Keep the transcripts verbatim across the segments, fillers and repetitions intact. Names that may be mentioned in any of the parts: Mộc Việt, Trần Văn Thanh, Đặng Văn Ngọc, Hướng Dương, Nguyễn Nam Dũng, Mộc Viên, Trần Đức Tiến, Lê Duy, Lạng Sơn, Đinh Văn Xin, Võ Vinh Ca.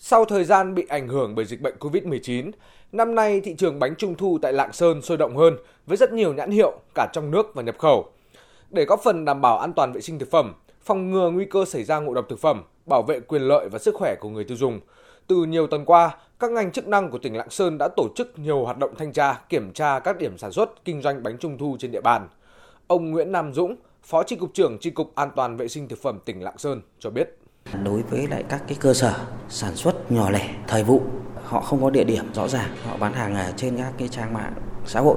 Sau thời gian bị ảnh hưởng bởi dịch bệnh Covid mười chín, năm nay thị trường bánh trung thu tại Lạng Sơn sôi động hơn với rất nhiều nhãn hiệu cả trong nước và nhập khẩu. Để góp phần đảm bảo an toàn vệ sinh thực phẩm, phòng ngừa nguy cơ xảy ra ngộ độc thực phẩm, bảo vệ quyền lợi và sức khỏe của người tiêu dùng, từ nhiều tuần qua, các ngành chức năng của tỉnh Lạng Sơn đã tổ chức nhiều hoạt động thanh tra, kiểm tra các điểm sản xuất, kinh doanh bánh trung thu trên địa bàn. Ông Nguyễn Nam Dũng, Phó Chi cục trưởng Chi cục An toàn vệ sinh thực phẩm tỉnh Lạng Sơn cho biết. Đối với lại các cái cơ sở sản xuất nhỏ lẻ, thời vụ, họ không có địa điểm rõ ràng, họ bán hàng trên các cái trang mạng xã hội,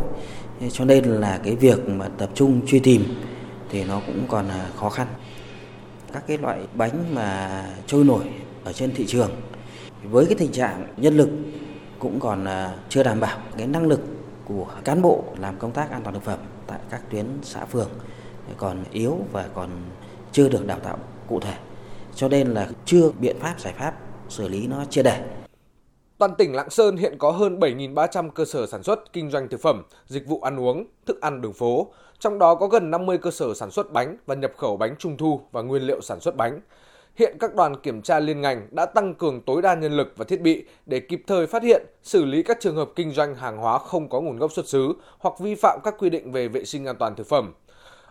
cho nên là cái việc mà tập trung truy tìm thì nó cũng còn khó khăn. Các cái loại bánh mà trôi nổi ở trên thị trường với cái tình trạng nhân lực cũng còn chưa đảm bảo, cái năng lực của cán bộ làm công tác an toàn thực phẩm tại các tuyến xã phường còn yếu và còn chưa được đào tạo cụ thể, cho nên là chưa biện pháp giải pháp xử lý nó triệt để. Toàn tỉnh Lạng Sơn hiện có hơn bảy nghìn ba trăm cơ sở sản xuất, kinh doanh thực phẩm, dịch vụ ăn uống, thức ăn đường phố. Trong đó có gần năm mươi cơ sở sản xuất bánh và nhập khẩu bánh trung thu và nguyên liệu sản xuất bánh. Hiện các đoàn kiểm tra liên ngành đã tăng cường tối đa nhân lực và thiết bị để kịp thời phát hiện, xử lý các trường hợp kinh doanh hàng hóa không có nguồn gốc xuất xứ hoặc vi phạm các quy định về vệ sinh an toàn thực phẩm.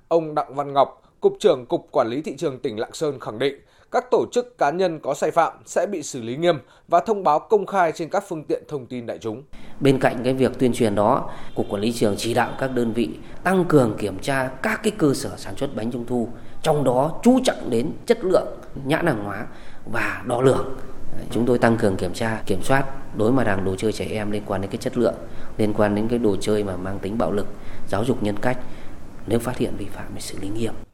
Ông Đặng Văn Ngọc, Cục trưởng Cục Quản lý Thị trường tỉnh Lạng Sơn khẳng định, các tổ chức cá nhân có sai phạm sẽ bị xử lý nghiêm và thông báo công khai trên các phương tiện thông tin đại chúng. Bên cạnh cái việc tuyên truyền đó, Cục Quản lý Thị trường chỉ đạo các đơn vị tăng cường kiểm tra các cái cơ sở sản xuất bánh trung thu, trong đó chú trọng đến chất lượng, nhãn hàng hóa và đo lường. Chúng tôi tăng cường kiểm tra, kiểm soát đối với hàng đồ chơi trẻ em liên quan đến cái chất lượng, liên quan đến cái đồ chơi mà mang tính bạo lực, giáo dục nhân cách. Nếu phát hiện vi phạm thì xử lý nghiêm.